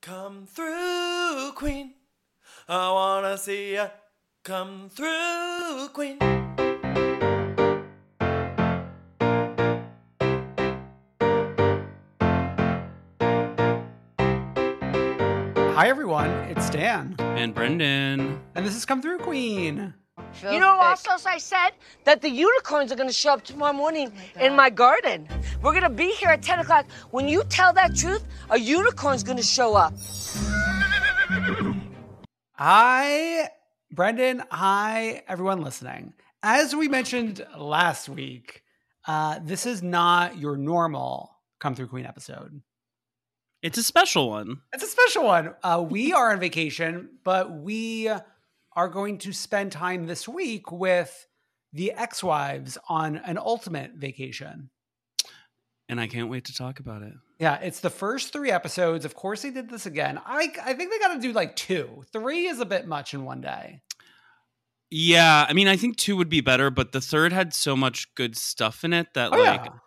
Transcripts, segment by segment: Come through, Queen. I wanna see ya. Come through, Queen. Hi, everyone. It's Dan. And Brendan. And this is Come Through, Queen. You know, Rossos, I said that the unicorns are going to show up tomorrow morning in my garden. We're going to be here at 10 o'clock. When you tell that truth, a unicorn's going to show up. Brendan, everyone listening. As we mentioned last week, this is not your normal Come Through Queen episode. It's a special one. We are on vacation, but we are going to spend time this week with the ex-wives on an ultimate vacation. And I can't wait to talk about it. Yeah, it's the first three episodes. Of course, they did this again. I think they got to do like two. Three is a bit much in one day. Yeah, I mean, I think two would be better, but the third had so much good stuff in it that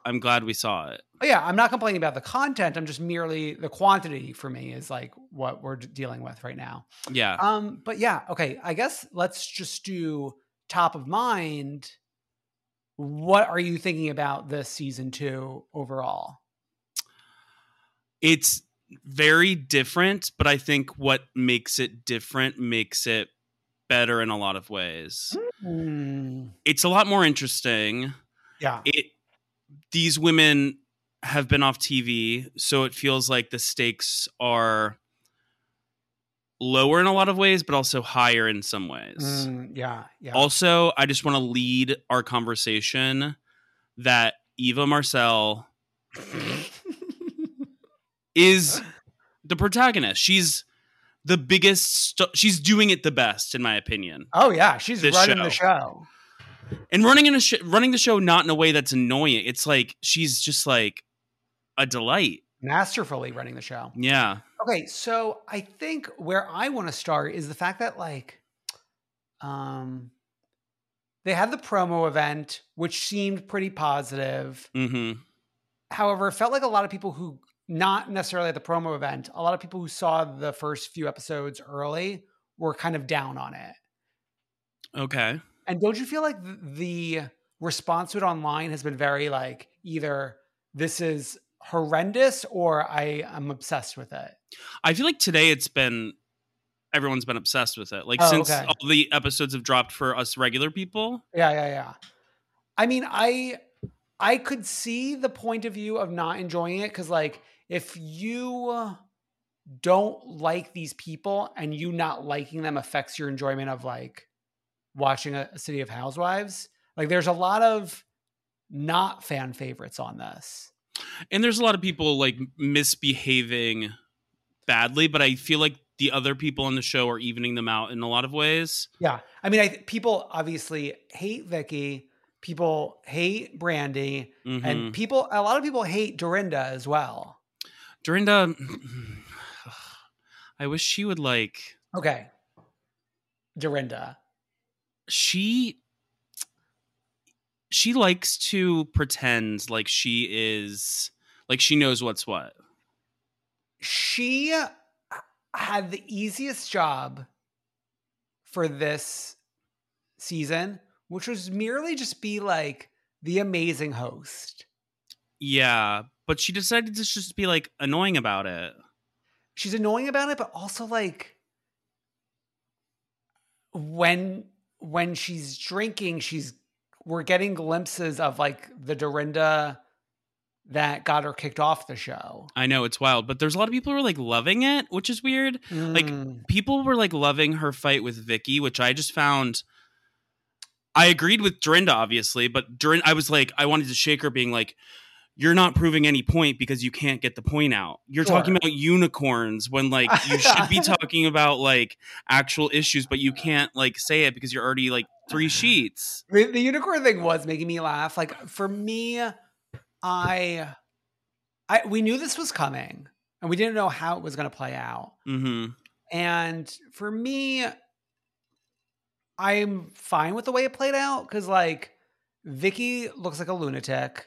I'm glad we saw it. Oh, yeah, I'm not complaining about the content. I'm just merely the quantity for me is like what we're dealing with right now. Yeah. But yeah, okay. I guess let's just do top of mind. What are you thinking about this season two overall? It's very different, but I think what makes it different makes it better in a lot of ways. Mm. It's a lot more interesting. Yeah. These women have been off TV, so it feels like the stakes are lower in a lot of ways, but also higher in some ways. Yeah. Also, I just want to lead our conversation that Eva Marcille is the protagonist. She's the biggest. She's doing it the best, in my opinion. Oh yeah, she's running the show. And running the show not in a way that's annoying. It's like she's just like a delight. Masterfully running the show. Yeah. Okay, so I think where I want to start is the fact that like they had the promo event, which seemed pretty positive. Mm-hmm. However, it felt like a lot of people who not necessarily at the promo event, a lot of people who saw the first few episodes early were kind of down on it. Okay. And don't you feel like the response to it online has been very like either this is horrendous or I'm obsessed with it? I feel like today it's been everyone's been obsessed with it. Like since all the episodes have dropped for us regular people. Yeah. I mean, I could see the point of view of not enjoying it because like if you don't like these people and you not liking them affects your enjoyment of like watching a City of Housewives, like there's a lot of not fan favorites on this. And there's a lot of people like misbehaving badly, but I feel like the other people on the show are evening them out in a lot of ways. Yeah. I mean, people obviously hate Vicky. People hate Brandy, mm-hmm. and a lot of people hate Dorinda as well. Dorinda, I wish she would like. Okay. Dorinda. She likes to pretend like she is, like she knows what's what. She had the easiest job for this season, which was merely just be like the amazing host. Yeah, but she decided to just be like annoying about it. She's annoying about it, but also like when she's drinking, we're getting glimpses of like the Dorinda that got her kicked off the show. I know, it's wild, but there's a lot of people who are like loving it, which is weird. Mm. Like people were like loving her fight with Vicky, which I just found. I agreed with Dorinda, obviously, but I was like, I wanted to shake her, being like, "You're not proving any point because you can't get the point out. You're talking about unicorns when like you should be talking about like actual issues, but you can't like say it because you're already like three sheets." The unicorn thing was making me laugh. Like for me, we knew this was coming, and we didn't know how it was going to play out. Mm-hmm. And for me, I'm fine with the way it played out because, like, Vicky looks like a lunatic.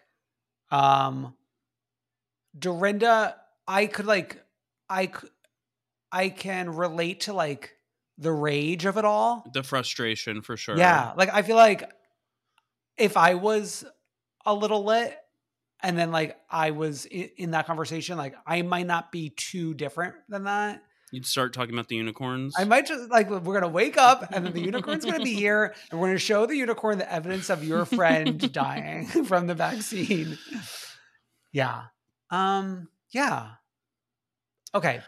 Dorinda, I can relate to like the rage of it all, the frustration for sure. Yeah, like I feel like if I was a little lit, and then like I was in that conversation, like I might not be too different than that. You'd start talking about the unicorns. I might just like, we're going to wake up and then the unicorn's going to be here. And we're going to show the unicorn the evidence of your friend dying from the vaccine. Yeah. Yeah. Okay.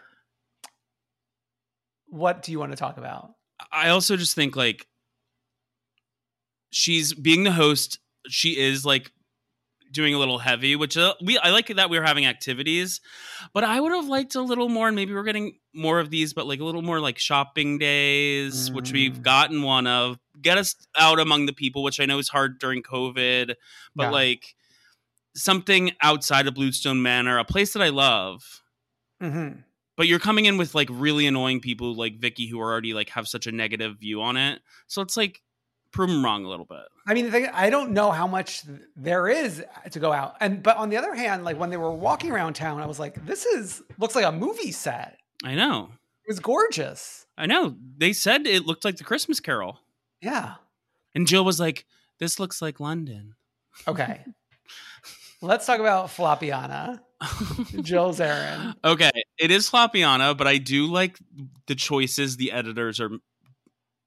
What do you want to talk about? I also just think like she's being the host. She is like doing a little heavy, which I like that we were having activities, but I would have liked a little more, and maybe we're getting more of these, but like a little more like shopping days, which we've gotten one of. Get us out among the people, which I know is hard during COVID, but like something outside of Bluestone Manor, a place that I love. Mm-hmm. But you're coming in with like really annoying people like Vicky, who are already like have such a negative view on it. So it's like, prove them wrong a little bit. I mean, the thing, I don't know how much there is to go out. But on the other hand, like when they were walking around town, I was like, looks like a movie set. I know. It was gorgeous. I know. They said it looked like the Christmas Carol. Yeah. And Jill was like, this looks like London. Okay. Let's talk about Floppiana. Jill Zarin. Okay. It is Floppiana, but I do like the choices the editors are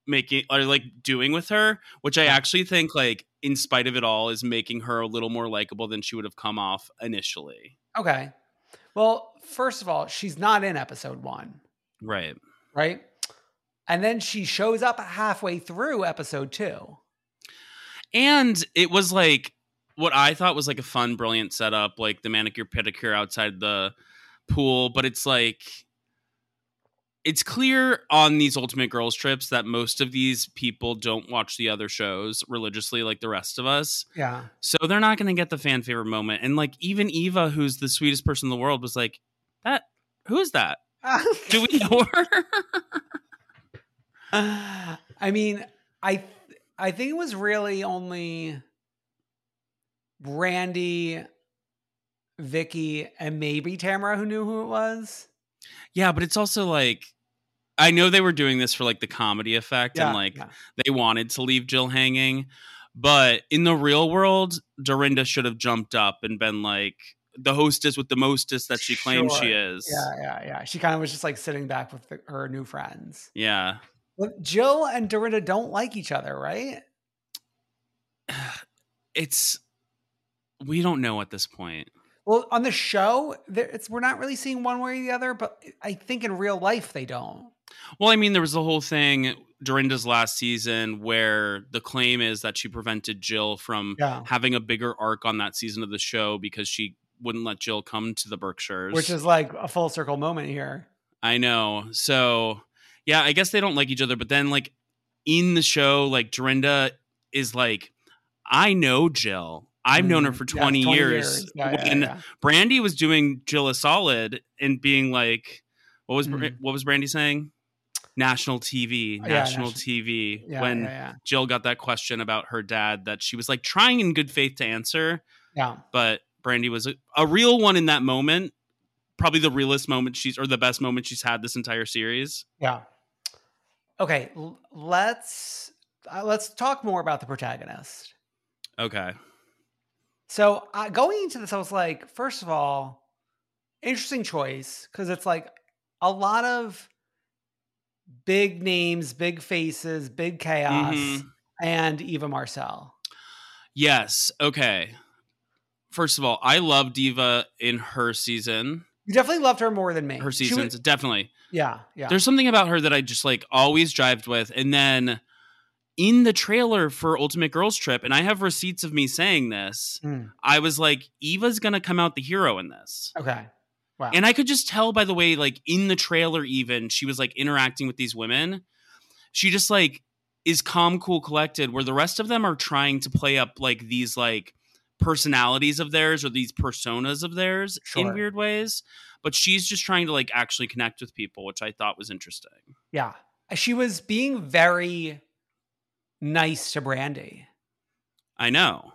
making or like doing with her, which I actually think like in spite of it all is making her a little more likable than she would have come off initially. Okay. Well, first of all, she's not in episode 1. Right. Right. And then she shows up halfway through episode 2. And it was like what I thought was like a fun, brilliant setup, like the manicure pedicure outside the pool. But it's like, it's clear on these Ultimate Girls Trips that most of these people don't watch the other shows religiously like the rest of us. Yeah. So they're not going to get the fan favorite moment. And like even Eva, who's the sweetest person in the world, was like, who's that? Do we know her? I mean, I think it was really only Brandy, Vicky, and maybe Tamara who knew who it was. Yeah, but it's also like, I know they were doing this for like the comedy effect and like they wanted to leave Jill hanging, but in the real world, Dorinda should have jumped up and been like the hostess with the mostest that she claims she is. Yeah. She kind of was just like sitting back with her new friends. Yeah. But Jill and Dorinda don't like each other, right? We don't know at this point. Well, on the show, we're not really seeing one way or the other, but I think in real life they don't. Well, I mean, there was the whole thing Dorinda's last season where the claim is that she prevented Jill from having a bigger arc on that season of the show because she wouldn't let Jill come to the Berkshires. Which is like a full circle moment here. I know. So, yeah, I guess they don't like each other. But then, like, in the show, like, Dorinda is like, I know Jill. I've known her for 20 years. Yeah. Brandy was doing Jill a solid and being like, what was Brandy saying? National TV. Yeah, when Jill got that question about her dad that she was like trying in good faith to answer. Yeah. But Brandy was a real one in that moment. Probably the realest moment the best moment she's had this entire series. Yeah. Okay. Let's talk more about the protagonist. Okay. So going into this, I was like, first of all, interesting choice. Cause it's like a lot of big names, big faces, big chaos, and Eva Marcille. Yes. Okay. First of all, I loved Eva in her season. You definitely loved her more than me. Her seasons, definitely. Yeah, yeah. There's something about her that I just like always jived with. And then in the trailer for Ultimate Girls Trip, and I have receipts of me saying this, I was like, Eva's going to come out the hero in this. Okay. Wow. And I could just tell by the way, like in the trailer, even she was like interacting with these women. She just like is calm, cool, collected, where the rest of them are trying to play up like these like personalities of theirs or these personas of theirs in weird ways. But she's just trying to like actually connect with people, which I thought was interesting. Yeah. She was being very nice to Brandy. I know.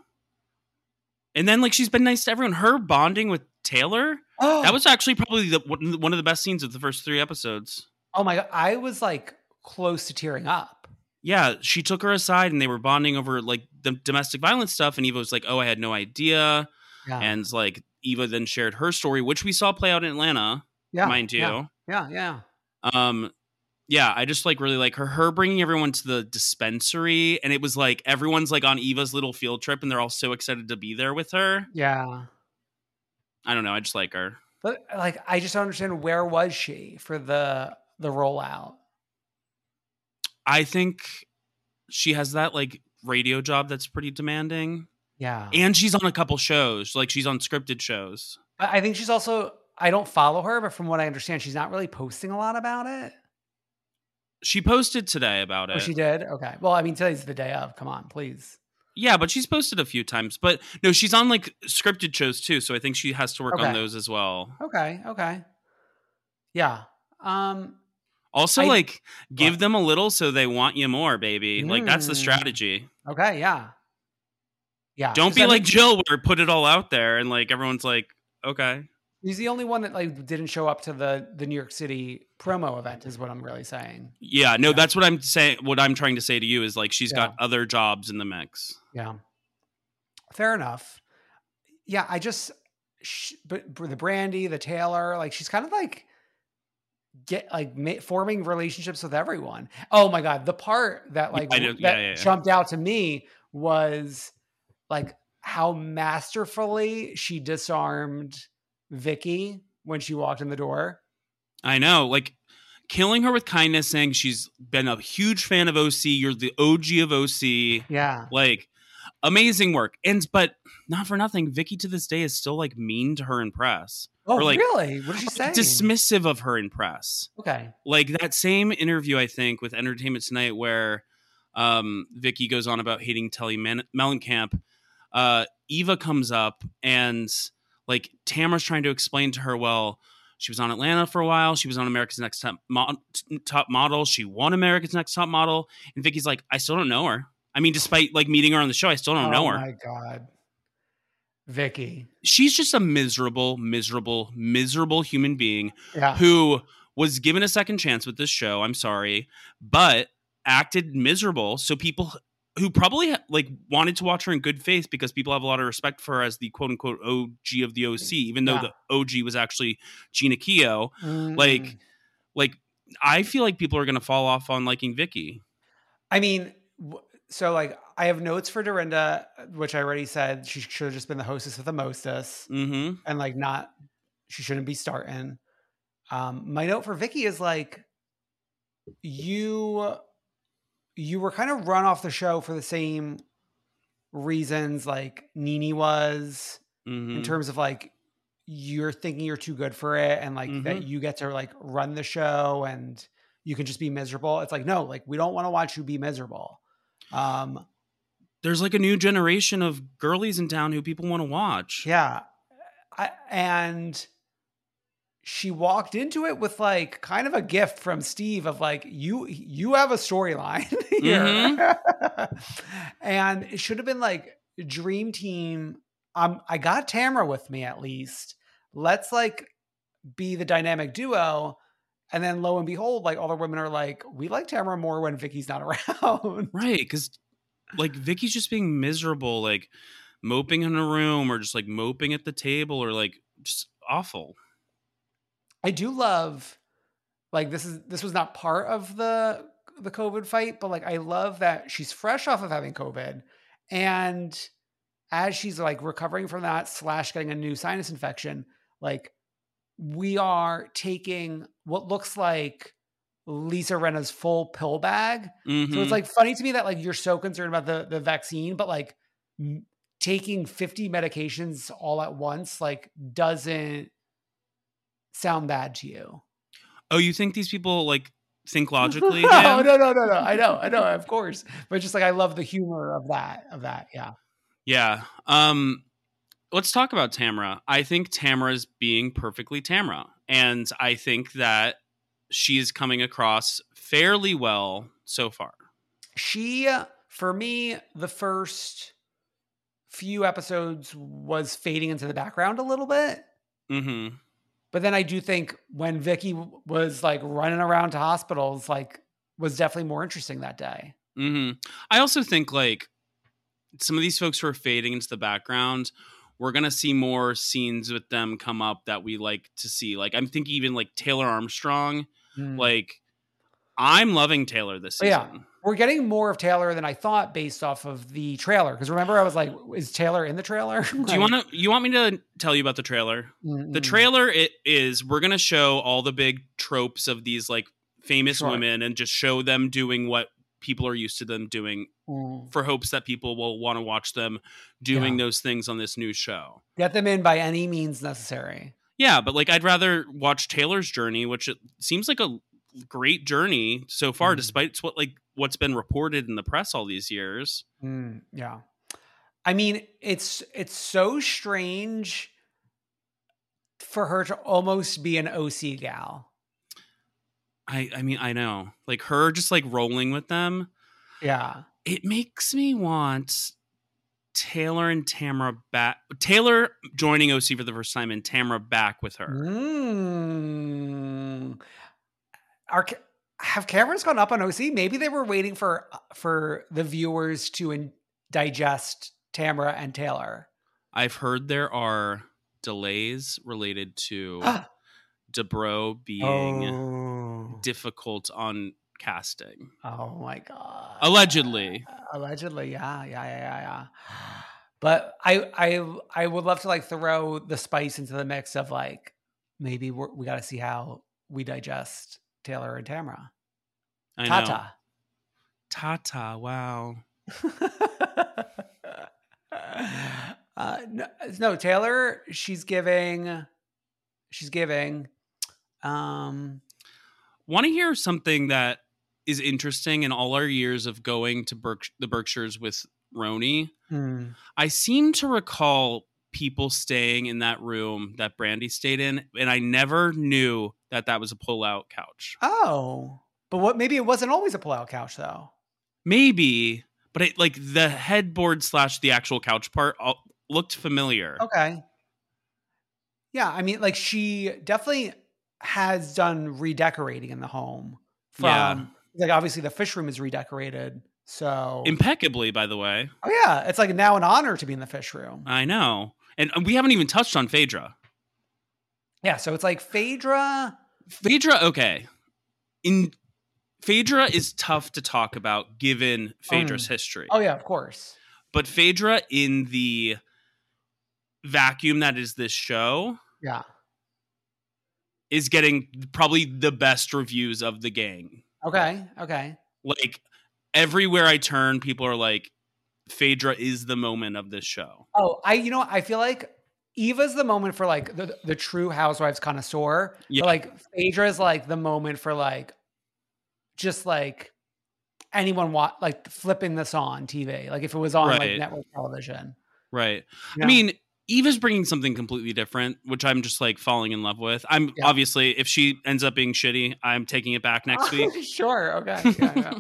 And then like she's been nice to everyone. Her bonding with Taylor. Oh. That was actually probably one of the best scenes of the first three episodes. Oh my God. I was like close to tearing up. Yeah. She took her aside and they were bonding over like the domestic violence stuff. And Eva was like, oh, I had no idea. Yeah. And like Eva then shared her story, which we saw play out in Atlanta. Yeah. Mind you. Yeah. Yeah. I just like really like her bringing everyone to the dispensary. And it was like, everyone's like on Eva's little field trip and they're all so excited to be there with her. Yeah. I don't know. I just like her. But like, I just don't understand, where was she for the rollout? I think she has that like radio job that's pretty demanding. Yeah. And she's on a couple shows. Like she's on scripted shows. I think she's also, I don't follow her, but from what I understand, she's not really posting a lot about it. She posted today about it. Oh, she did? Okay. Well, I mean, today's the day of. Come on, please. Yeah, but she's posted a few times. But no, she's on like scripted shows too. So I think she has to work on those as well. Okay. Yeah. Also, give them a little so they want you more, baby. Like, that's the strategy. Okay, yeah. Don't be like Jill where put it all out there and like everyone's like, okay. He's the only one that like didn't show up to the New York City promo event is what I'm really saying. Yeah, no, that's what I'm saying. What I'm trying to say to you is like she's got other jobs in the mix. Yeah. Fair enough. Yeah, but the Brandy, the Taylor, like she's kind of like forming relationships with everyone. Oh my God, the part that jumped out to me was like how masterfully she disarmed Vicky when she walked in the door. I know, like killing her with kindness, saying she's been a huge fan of OC. You're the OG of OC. Yeah. Like amazing work. But not for nothing, Vicky to this day is still like mean to her in press. Oh, or, like, really? What did she say? Dismissive of her in press. Okay. Like that same interview, I think, with Entertainment Tonight where Vicky goes on about hating Teddi Mellencamp. Eva comes up and like Tamara's trying to explain to her, well, she was on Atlanta for a while. She was on America's Next Top Model. She won America's Next Top Model. And Vicky's like, I still don't know her. I mean, despite like meeting her on the show, I still don't know her. Oh my God. Vicky. She's just a miserable, miserable, miserable human being who was given a second chance with this show. I'm sorry, but acted miserable. So people who probably like wanted to watch her in good faith because people have a lot of respect for her as the quote unquote OG of the OC, even though the OG was actually Gina Keogh. Like I feel like people are going to fall off on liking Vicky. I mean, so like I have notes for Dorinda, which I already said she should have just been the hostess of the mostess and like she shouldn't be starting. My note for Vicky is like, you were kind of run off the show for the same reasons like Nene was in terms of like, you're thinking you're too good for it. And like that you get to like run the show and you can just be miserable. It's like, no, like we don't want to watch you be miserable. there's like a new generation of girlies in town who people want to watch. Yeah. And she walked into it with like kind of a gift from Steve of like, you have a storyline here. Mm-hmm. And it should have been like dream team. I got Tamara with me at least. Let's like be the dynamic duo. And then lo and behold, like all the women are like, we like Tamara more when Vicky's not around. Right. Because like Vicky's just being miserable, like moping in a room or just like moping at the table or like just awful. I do love, like, this was not part of the COVID fight, but like I love that she's fresh off of having COVID, and as she's like recovering from that / getting a new sinus infection, like we are taking what looks like Lisa Rinna's full pill bag. Mm-hmm. So it's like funny to me that like you're so concerned about the vaccine, but like taking 50 medications all at once like doesn't sound bad to you. Oh, you think these people like think logically? No. I know, of course. But just like I love the humor of that. Yeah. Yeah. Let's talk about Tamara. I think Tamara's being perfectly Tamara. And I think that she is coming across fairly well so far. She, for me, the first few episodes was fading into the background a little bit. Mm-hmm. But then I do think when Vicky was like running around to hospitals, like was definitely more interesting that day. Mm-hmm. I also think like some of these folks who are fading into the background, we're going to see more scenes with them come up that we like to see. Like I'm thinking even like Taylor Armstrong, like I'm loving Taylor this season. Yeah. We're getting more of Taylor than I thought based off of the trailer. Because remember, I was like, is Taylor in the trailer? Do you want me to tell you about the trailer? Mm-hmm. The trailer we're going to show all the big tropes of these like famous women and just show them doing what people are used to them doing for hopes that people will want to watch them doing those things on this new show. Get them in by any means necessary. Yeah, but like I'd rather watch Taylor's journey, which it seems like a great journey so far, despite what's been reported in the press all these years. Yeah. I mean, it's so strange for her to almost be an OC gal. I mean, I know. Like her just like rolling with them. Yeah. It makes me want Taylor and Tamara back. Taylor joining OC for the first time and Tamara back with her. Have cameras gone up on OC? Maybe they were waiting for the viewers to digest Tamara and Taylor. I've heard there are delays related to Dubrow being difficult on casting. Oh my God. Allegedly. Yeah. But I would love to like throw the spice into the mix of like, maybe we got to see how we digest Taylor and Tamara. I know. Tata. Wow. No, Taylor, she's giving. Want to hear something that is interesting in all our years of going to the Berkshires with Roni? I seem to recall people staying in that room that Brandy stayed in, and I never knew that was a pull-out couch. Oh, but maybe it wasn't always a pull-out couch though. Maybe, but it like the headboard / the actual couch part looked familiar. Okay. Yeah. I mean, like she definitely has done redecorating in the home like obviously the fish room is redecorated. So impeccably, by the way. Oh yeah. It's like now an honor to be in the fish room. I know. And we haven't even touched on Phaedra. Yeah. So it's like Phaedra. Okay. Phaedra is tough to talk about given Phaedra's history. Oh yeah, of course. But Phaedra in the vacuum that is this show. Yeah. Is getting probably the best reviews of the gang. Okay. Like everywhere I turn, people are like, Phaedra is the moment of this show. Oh, I feel like Eva's the moment for like the true housewives connoisseur. Yeah. But like Phaedra is like the moment for like, just like anyone watch, like flipping this on TV, like if it was on like network television. Right. You know? I mean, Eva's bringing something completely different, which I'm just like falling in love with. Obviously, if she ends up being shitty, I'm taking it back next week. Sure. Okay.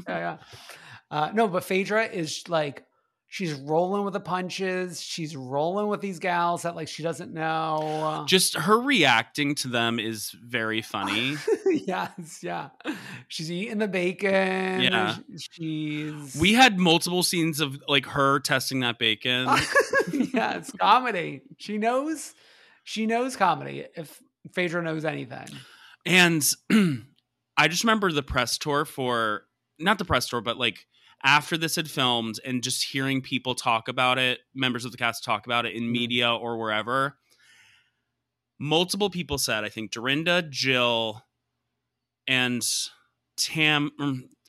Yeah. No, but Phaedra is like, she's rolling with the punches. She's rolling with these gals that like she doesn't know. Just her reacting to them is very funny. Yeah. She's eating the bacon. Yeah. We had multiple scenes of like her testing that bacon. Yeah, it's comedy. She knows comedy if Phaedra knows anything. And I just remember the press tour for, not the press tour, but like, after this had filmed and just hearing people talk about it, members of the cast talk about it in media or wherever, multiple people said, I think Dorinda, Jill, and Tam,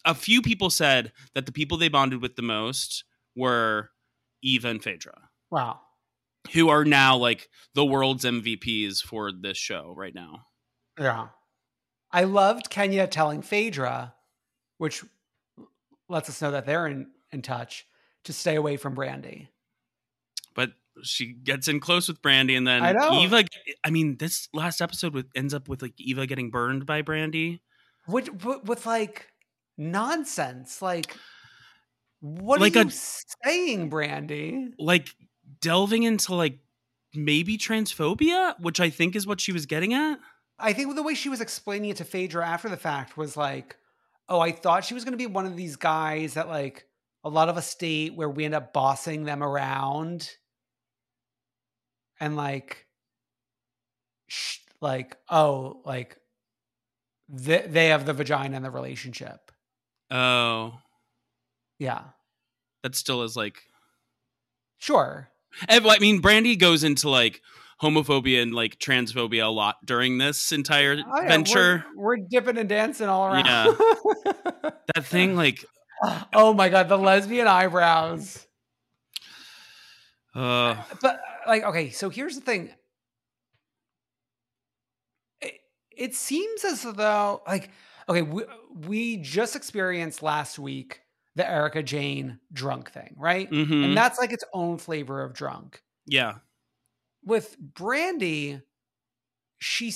a few people said that the people they bonded with the most were Eva and Phaedra. Wow. Who are now like the world's MVPs for this show right now. Yeah. I loved Kenya telling Phaedra, which lets us know that they're in touch, to stay away from Brandy. But she gets in close with Brandy, and then Eva, I mean, this last episode ends up with like Eva getting burned by Brandy. With like nonsense. Like, what like are you saying, Brandy? Like delving into like maybe transphobia, which I think is what she was getting at. I think the way she was explaining it to Phaedra after the fact was like, oh, I thought she was going to be one of these guys that like a lot of us date where we end up bossing them around. And like, they have the vagina in the relationship. Oh. Yeah. That still is like. Sure. I mean, Brandy goes into like homophobia and like transphobia a lot during this entire venture. We're dipping and dancing all around. Yeah. That thing, like, oh my God, the lesbian eyebrows. But like, okay, so here's the thing. It seems as though like, okay, we just experienced last week the Erika Jayne drunk thing, right? Mm-hmm. And that's like its own flavor of drunk. Yeah. With Brandy, she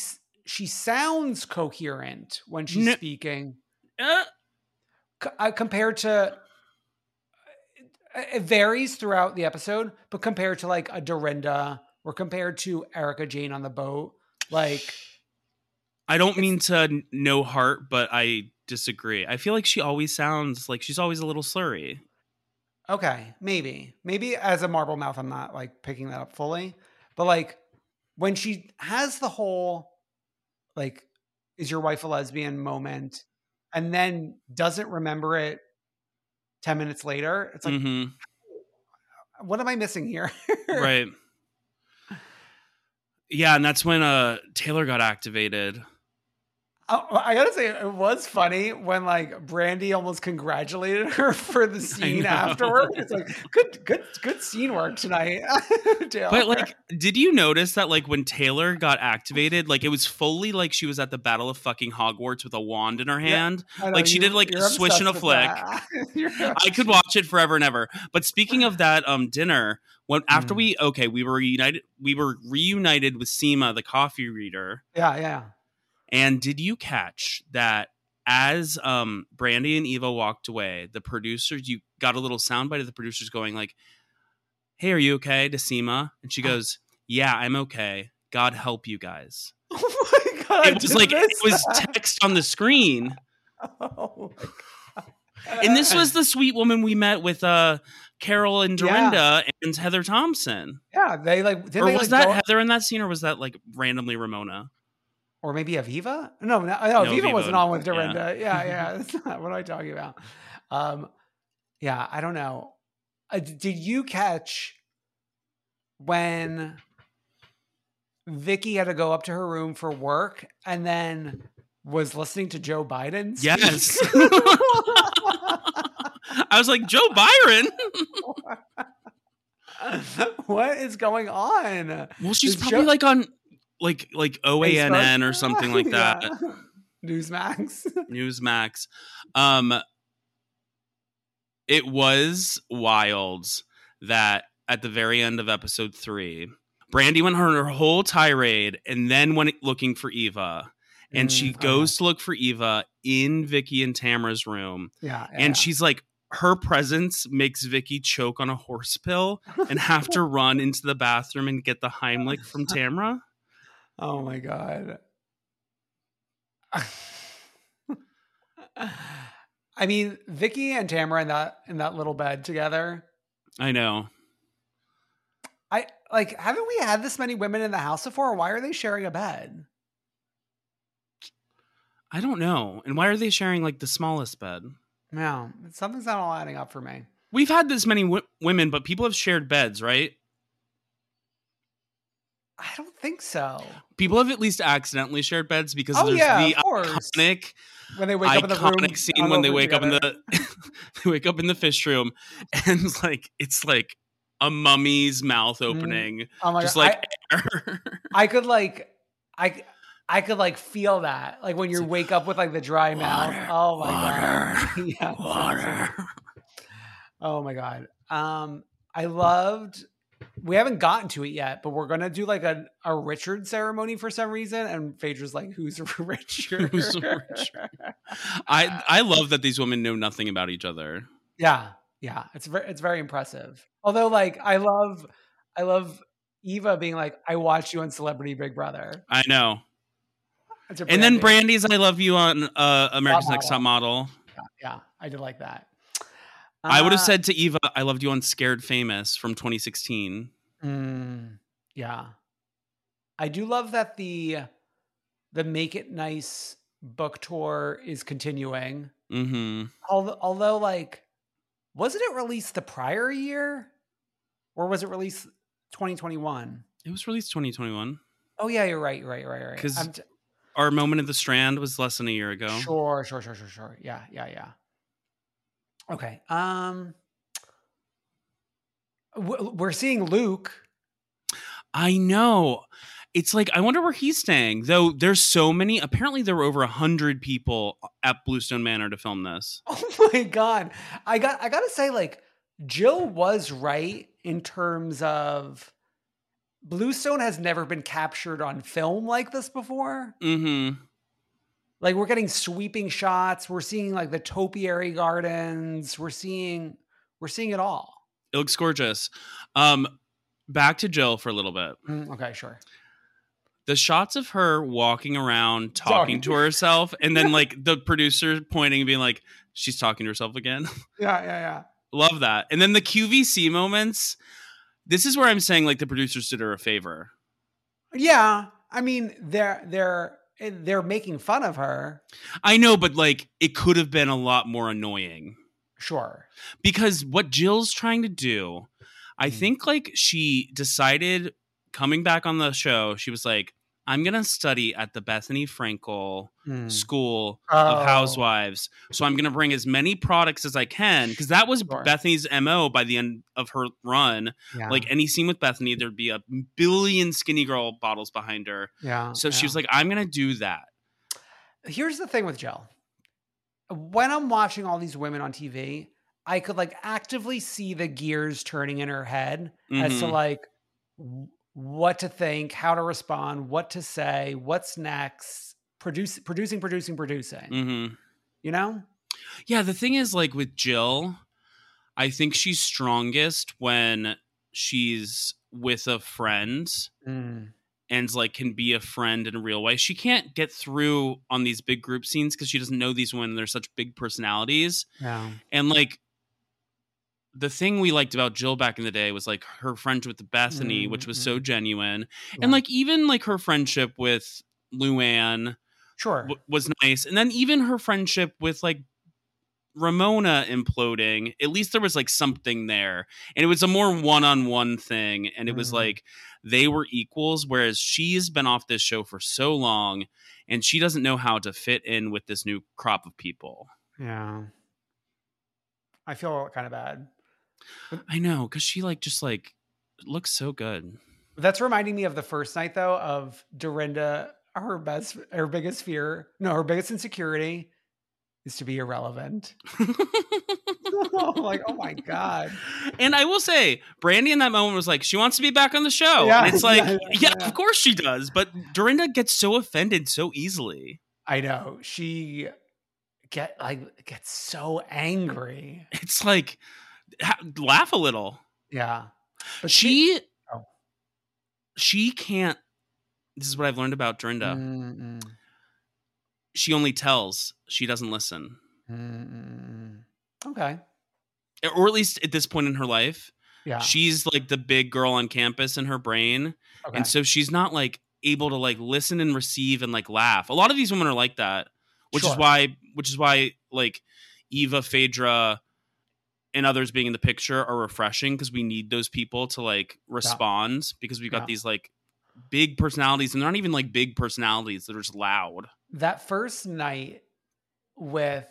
sounds coherent when she's speaking, compared to, it varies throughout the episode, but compared to like a Dorinda or compared to Erika Jayne on the boat, like, I don't mean to no heart, but I disagree. I feel like she always sounds like she's always a little slurry. Okay, maybe as a marble mouth, I'm not like picking that up fully. But like when she has the whole, like, is your wife a lesbian moment, and then doesn't remember it 10 minutes later, it's like, what am I missing here? Right. Yeah. And that's when Taylor got activated. I gotta say, it was funny when like Brandy almost congratulated her for the scene afterward. It's like good scene work tonight. But like, did you notice that like when Taylor got activated, like it was fully like she was at the Battle of fucking Hogwarts with a wand in her hand. Yeah, like she did like a swish and a flick. I could watch it forever and ever. But speaking of that dinner, when after we were reunited with Seema, the coffee reader. Yeah. And did you catch that as Brandy and Eva walked away, you got a little soundbite of the producers going like, hey, are you okay, to Seema? And she goes, yeah, I'm okay. God help you guys. Oh my God. It was like, it was text on the screen. Oh my God. And this was the sweet woman we met with Carol and Dorinda and Heather Thomson. Yeah. Was that Heather in that scene, or was that like randomly Ramona? Or maybe Aviva? No, Aviva wasn't on with Dorinda. Yeah. That's not what I'm talking about. Yeah, I don't know. Did you catch when Vicky had to go up to her room for work and then was listening to Joe Biden? Yes. I was like, Joe Byron? What is going on? Well, she's probably like on... Like OANN or something like that. Newsmax. It was wild that at the very end of episode 3, Brandy went on her whole tirade and then went looking for Eva. And she goes to look for Eva in Vicky and Tamara's room. Yeah, she's like, her presence makes Vicky choke on a horse pill and have to run into the bathroom and get the Heimlich from Tamara. Oh, my God. I mean, Vicky and Tamara in that little bed together. I know. I like, haven't we had this many women in the house before? Why are they sharing a bed? I don't know. And why are they sharing like the smallest bed? No, something's not all adding up for me. We've had this many women, but people have shared beds, right? I don't think so. People have at least accidentally shared beds because there's the iconic when they wake up in the room, scene when they wake together. They wake up in the fish room and like it's like a mummy's mouth opening. Oh my God. Air. I could feel that. Like when you wake up with like the dry mouth. Oh my God. Yeah, water. Oh my God. We haven't gotten to it yet, but we're going to do like a Richard ceremony for some reason. And Phaedra's like, who's Richard? Who's Richard? I love that these women know nothing about each other. Yeah. Yeah. It's very impressive. Although like, I love Eva being like, I watched you on Celebrity Big Brother. I know. And then Brandy's I love you on America's Next Top Model. Yeah, I did like that. I would have said to Eva, I loved you on Scared Famous from 2016. Yeah. I do love that the Make It Nice book tour is continuing. Mm-hmm. Although, like, wasn't it released the prior year? Or was it released 2021? It was released 2021. Oh, yeah, you're right, you're right. Because our moment at the Strand was less than a year ago. Sure. Yeah. Okay. We're seeing Luke. I know. It's like, I wonder where he's staying. Though there's so many. Apparently there were over 100 people at Bluestone Manor to film this. Oh my God. I got to say, like, Jill was right in terms of Bluestone has never been captured on film like this before. Mm-hmm. Like, we're getting sweeping shots. We're seeing like the topiary gardens. We're seeing it all. It looks gorgeous. Back to Jill for a little bit. Okay, sure. The shots of her walking around, talking to herself, and then like the producer pointing and being like, she's talking to herself again. Yeah. Love that. And then the QVC moments. This is where I'm saying like the producers did her a favor. Yeah. I mean, they're making fun of her. I know, but like it could have been a lot more annoying. Sure. Because what Jill's trying to do, I think like she decided coming back on the show, she was like, I'm going to study at the Bethany Frankel School of Housewives. So I'm going to bring as many products as I can. Because that was Bethany's MO by the end of her run. Yeah. Like any scene with Bethany, there'd be a billion Skinny Girl bottles behind her. Yeah. So she was like, I'm going to do that. Here's the thing with Jill. When I'm watching all these women on TV, I could like actively see the gears turning in her head as to like what to think, how to respond, what to say, what's next, producing. Mm-hmm. You know? Yeah, the thing is, like, with Jill, I think she's strongest when she's with a friend and, like, can be a friend in a real way. She can't get through on these big group scenes because she doesn't know these women. They're such big personalities. Yeah. And, like, the thing we liked about Jill back in the day was like her friendship with Bethany, which was so genuine. Yeah. And like, even like her friendship with Luann was nice. And then even her friendship with like Ramona imploding, at least there was like something there, and it was a more one-on-one thing. And it was like, they were equals. Whereas she's been off this show for so long and she doesn't know how to fit in with this new crop of people. Yeah. I feel kind of bad. I know, because she like just like looks so good. That's reminding me of the first night though of Dorinda. Her biggest insecurity is to be irrelevant. I'm like, oh my God. And I will say, Brandy in that moment was like, she wants to be back on the show. Yeah, and it's like, yeah, of course she does. But Dorinda gets so offended so easily. I know. She gets so angry. It's like, laugh a little. Yeah. But she can't. This is what I've learned about Dorinda. Mm-mm. She only tells. She doesn't listen. Mm-mm. Okay. Or at least at this point in her life, yeah, she's like the big girl on campus in her brain. Okay. And so she's not like able to like listen and receive and like laugh. A lot of these women are like that, which is why like Eva, Phaedra, and others being in the picture are refreshing, because we need those people to like respond, because we've got these like big personalities, and they're not even like big personalities. They're just loud. That first night with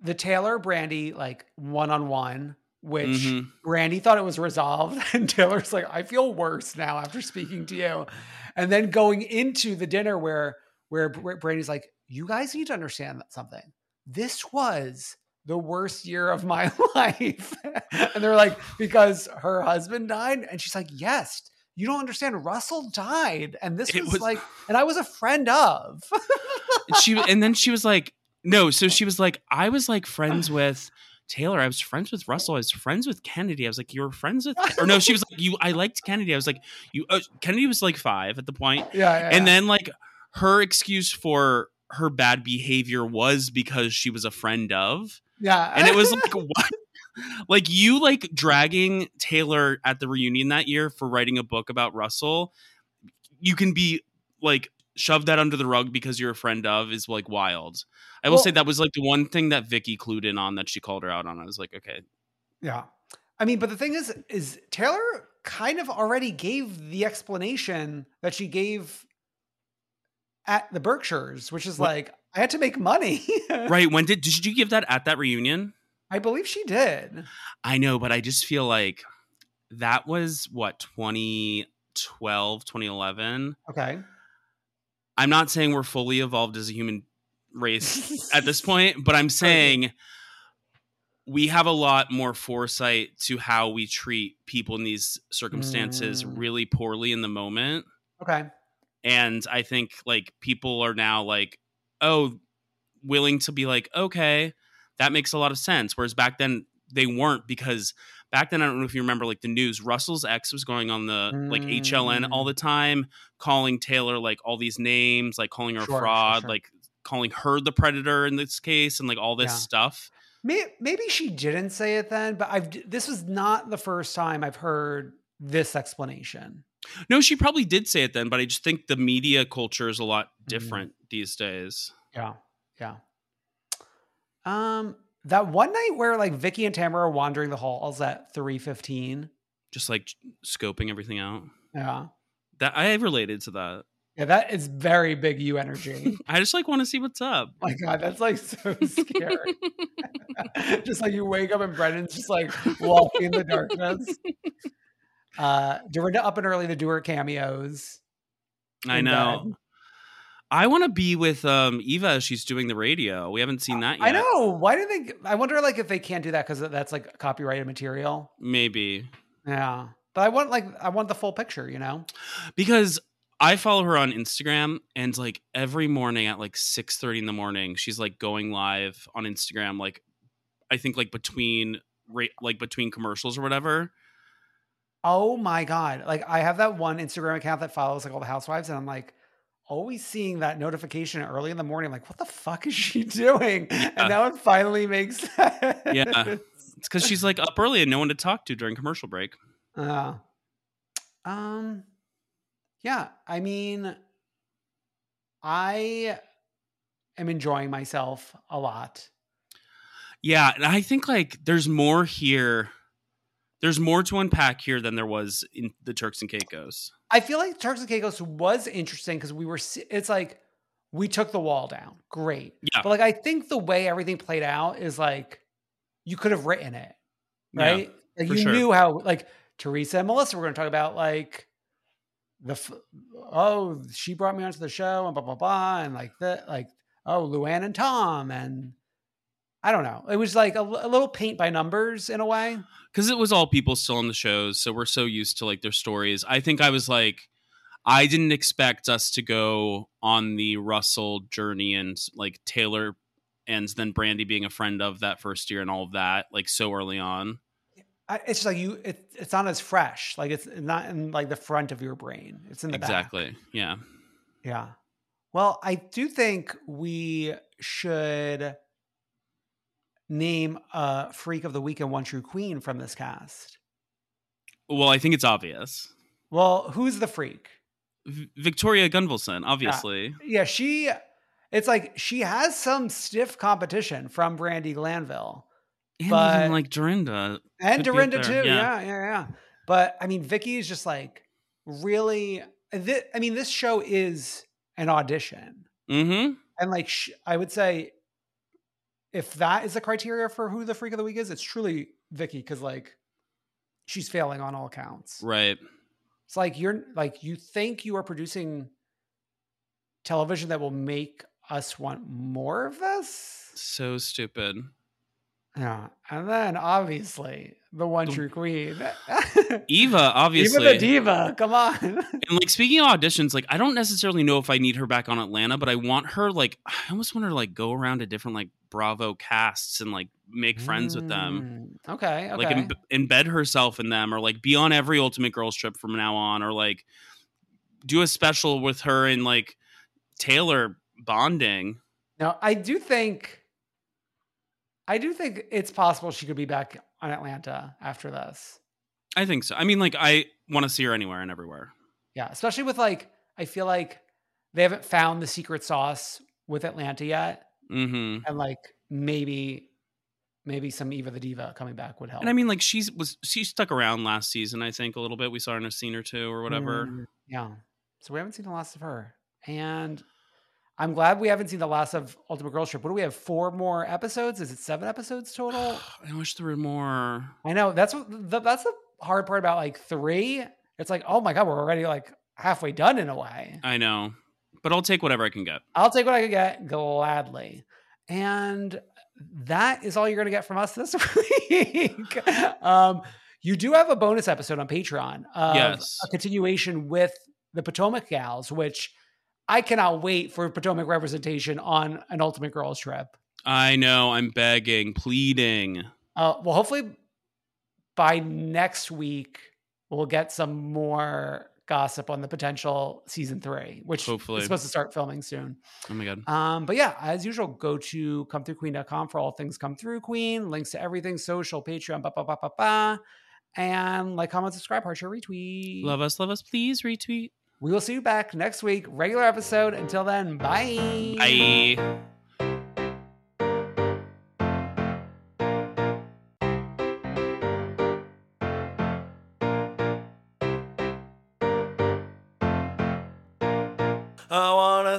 the Taylor Brandy like one-on-one, which Brandy thought it was resolved, and Taylor's like, I feel worse now after speaking to you. And then going into the dinner where Brandy's like, you guys need to understand something. This was the worst year of my life. And they're like, because her husband died? And she's like, yes, you don't understand. Russell died. And this was like, and I was a friend of. So she was like, I was like friends with Taylor. I was friends with Russell. I was friends with Kennedy. I was like, you were friends with, or no, she was like, I liked Kennedy. I was like, Kennedy was like 5 at the point. Then like her excuse for her bad behavior was because she was a friend of. Yeah. And it was like, what? Like you like dragging Taylor at the reunion that year for writing a book about Russell. You can be like, shove that under the rug because you're a friend of is like wild. I will say that was like the one thing that Vicky clued in on that she called her out on. I was like, okay. Yeah. I mean, but the thing is Taylor kind of already gave the explanation that she gave at the Berkshires, which is like, I had to make money. Right. When did you give that at that reunion? I believe she did. I know, but I just feel like that was 2012, 2011. Okay. I'm not saying we're fully evolved as a human race at this point, but I'm saying we have a lot more foresight to how we treat people in these circumstances really poorly in the moment. Okay. And I think like people are now like, willing to be like, okay, that makes a lot of sense. Whereas back then they weren't, because back then, I don't know if you remember, like the news, Russell's ex was going on the like HLN all the time, calling Taylor like all these names, like calling her a fraud, like calling her the predator in this case, and like all this stuff. Maybe she didn't say it then, but this was not the first time I've heard this explanation. No, she probably did say it then, but I just think the media culture is a lot different these days. Yeah. That one night where like Vicky and Tamara are wandering the halls at 3:15, just like scoping everything out. Yeah, that I related to that. Yeah, that is very big you energy. I just like want to see what's up. Oh my God, that's like so scary. Just like you wake up and Brennan's just like walking in the darkness. Dorinda up and early to do her cameos. I know. Bed. I want to be with Eva as she's doing the radio. We haven't seen that yet. I know. Why do they? I wonder, like, if they can't do that because that's like copyrighted material. Maybe. Yeah, but I want the full picture, you know. Because I follow her on Instagram, and like every morning at like 6:30 in the morning, she's like going live on Instagram. Like, I think like between commercials or whatever. Oh my God! Like, I have that one Instagram account that follows like all the housewives, and I'm like, always seeing that notification early in the morning. I'm like, what the fuck is she doing? Yeah. And now it finally makes sense. Yeah. It's because she's like up early and no one to talk to during commercial break. Yeah. I mean, I am enjoying myself a lot. Yeah. And I think like there's more here. There's more to unpack here than there was in the Turks and Caicos. I feel like Turks and Caicos was interesting because it's like, we took the wall down. Great. Yeah. But like, I think the way everything played out is like, you could have written it, right? Yeah, like you knew how, like Teresa and Melissa were going to talk about like she brought me onto the show and blah, blah, blah. And like Luann and Tom. And I don't know. It was like a little paint by numbers in a way. Because it was all people still on the shows. So we're so used to like their stories. I think I was like, I didn't expect us to go on the Russell journey and like Taylor and then Brandy being a friend of that first year and all of that, like so early on. It's just like it's not as fresh. Like it's not in like the front of your brain. It's in the exactly. back. Yeah. Yeah. Well, I do think we should name a Freak of the Week and One True Queen from this cast. Well, I think it's obvious. Well, who's the freak? Victoria Gunvalson, obviously. Yeah, she... It's like she has some stiff competition from Brandy Glanville. And but, even like Dorinda. And Dorinda too, yeah. But I mean, Vicky is just like really... I mean, this show is an audition. Mm-hmm. And like, I would say... If that is the criteria for who the Freak of the Week is, it's truly Vicky because like she's failing on all counts. Right. It's like you think you are producing television that will make us want more of this. So stupid. Yeah. And then obviously the one true queen. Eva, obviously. Eva the diva. Come on. And like speaking of auditions, like I don't necessarily know if I need her back on Atlanta, but I want her like I almost want her to like go around to different like Bravo casts and like make friends with them. Okay. Like embed herself in them or like be on every Ultimate Girls Trip from now on or like do a special with her and like Taylor bonding. Now, I do think it's possible she could be back on Atlanta after this. I think so. I mean, like, I want to see her anywhere and everywhere. Yeah, especially with, like, I feel like they haven't found the secret sauce with Atlanta yet. Mm-hmm. And, like, maybe some Eva the Diva coming back would help. And I mean, like, she stuck around last season, I think, a little bit. We saw her in a scene or two or whatever. Yeah. So we haven't seen the last of her. And... I'm glad we haven't seen the last of Ultimate Girls Trip. What do we have? 4 more episodes? Is it 7 episodes total? I wish there were more. I know. That's the hard part about like 3. It's like, oh my God, we're already like halfway done in a way. I know, but I'll take whatever I can get. I'll take what I can get gladly. And that is all you're going to get from us this week. You do have a bonus episode on Patreon. Yes. A continuation with the Potomac Gals, which... I cannot wait for Potomac representation on an Ultimate Girls Trip. I know. I'm begging, pleading. Well, hopefully by next week, we'll get some more gossip on the potential season 3, which hopefully is supposed to start filming soon. Oh my God. But yeah, as usual, go to comethroughqueen.com for all things Come Through Queen, links to everything, social, Patreon, and like, comment, subscribe, heart, share, retweet. Love us, please retweet. We will see you back next week, regular episode. Until then, bye. Bye. I wanna